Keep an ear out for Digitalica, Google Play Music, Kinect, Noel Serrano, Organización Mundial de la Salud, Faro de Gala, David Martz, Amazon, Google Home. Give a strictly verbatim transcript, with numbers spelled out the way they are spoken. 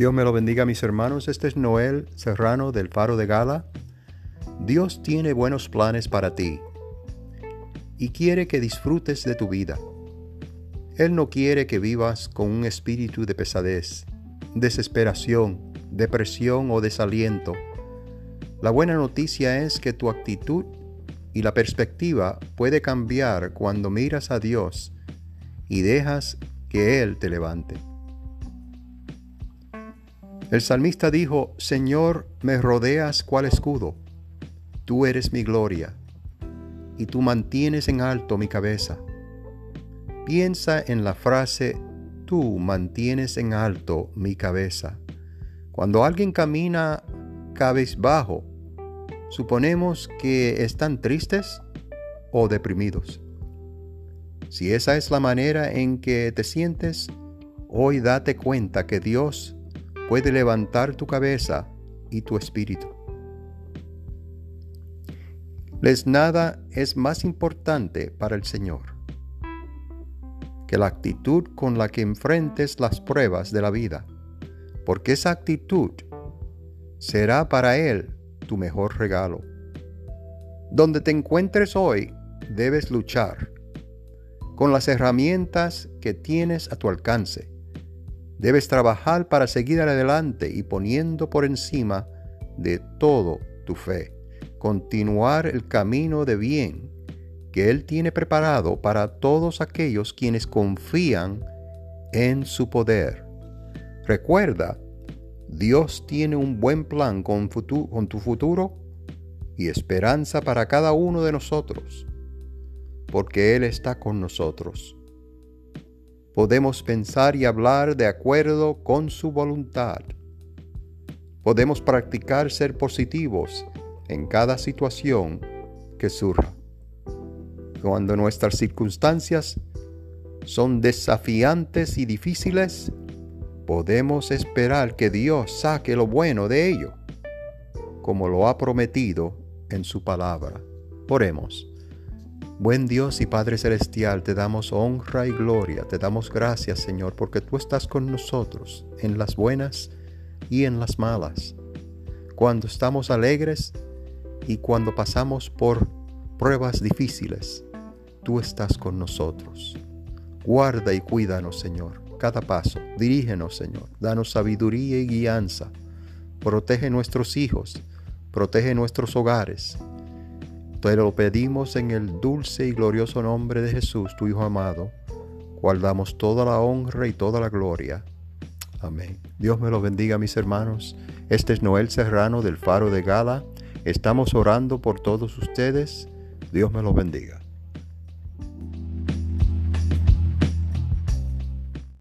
Dios me lo bendiga, mis hermanos. Este es Noel Serrano del Faro de Gala. Dios tiene buenos planes para ti y quiere que disfrutes de tu vida. Él no quiere que vivas con un espíritu de pesadez, desesperación, depresión o desaliento. La buena noticia es que tu actitud y la perspectiva puede cambiar cuando miras a Dios y dejas que Él te levante. El salmista dijo: Señor, me rodeas cual escudo. Tú eres mi gloria, y tú mantienes en alto mi cabeza. Piensa en la frase, tú mantienes en alto mi cabeza. Cuando alguien camina cabizbajo, suponemos que están tristes o deprimidos. Si esa es la manera en que te sientes, hoy date cuenta que Dios puede levantar tu cabeza y tu espíritu. Les nada es más importante para el Señor que la actitud con la que enfrentes las pruebas de la vida, porque esa actitud será para Él tu mejor regalo. Donde te encuentres hoy, debes luchar con las herramientas que tienes a tu alcance. Debes trabajar para seguir adelante y poniendo por encima de todo tu fe. Continuar el camino de bien que Él tiene preparado para todos aquellos quienes confían en su poder. Recuerda, Dios tiene un buen plan con, futuro, con tu futuro y esperanza para cada uno de nosotros, porque Él está con nosotros. Podemos pensar y hablar de acuerdo con su voluntad. Podemos practicar ser positivos en cada situación que surja. Cuando nuestras circunstancias son desafiantes y difíciles, podemos esperar que Dios saque lo bueno de ello, como lo ha prometido en su palabra. Oremos. Buen Dios y Padre Celestial, te damos honra y gloria, te damos gracias, Señor, porque tú estás con nosotros en las buenas y en las malas. Cuando estamos alegres, y cuando pasamos por pruebas difíciles, tú estás con nosotros. Guarda y cuídanos, Señor, cada paso. Dirígenos, Señor. Danos sabiduría y guianza. Protege nuestros hijos. Protege nuestros hogares. Te lo pedimos en el dulce y glorioso nombre de Jesús, tu Hijo amado, cual damos toda la honra y toda la gloria. Amén. Dios me los bendiga, mis hermanos. Este es Noel Serrano del Faro de Gala. Estamos orando por todos ustedes. Dios me los bendiga.